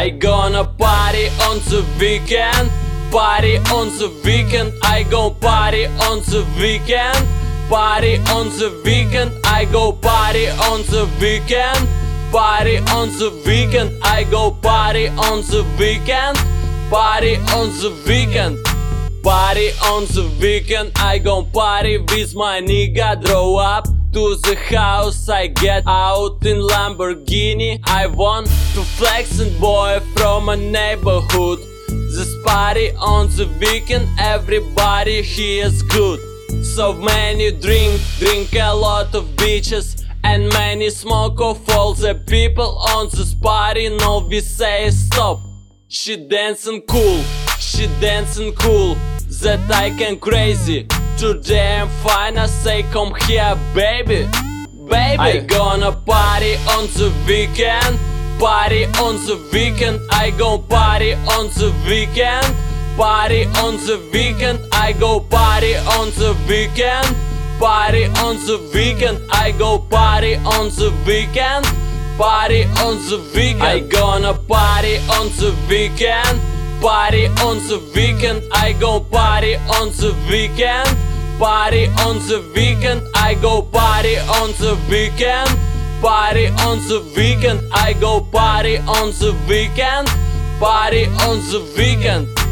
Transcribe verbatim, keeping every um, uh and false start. I gonna party on the weekend, party on the weekend. I go party on the weekend, party on the weekend. I go party on the weekend, party on the weekend. I go party on the weekend, party on the weekend. Party on the weekend. I go party with my nigga. Draw up to the house, I get out in Lamborghini. I want to flex and boy from a neighborhood. This party on the weekend, everybody here is good. So many drink, drink a lot of bitches, and many smoke off all the people on this party. No, we say stop. She dancing cool, she dancing cool, that I can crazy. Today I'm fine, I say come here, baby, baby. I gonna party on the weekend, party on the weekend. I go party on the weekend, party on the weekend. I go party on the weekend, party on the weekend. I go party on the weekend, party on the weekend. I gonna party on the weekend, party on the weekend. I go party on the weekend, party on the weekend. I go party on the weekend, party on the weekend. I go party on the weekend, party on the weekend.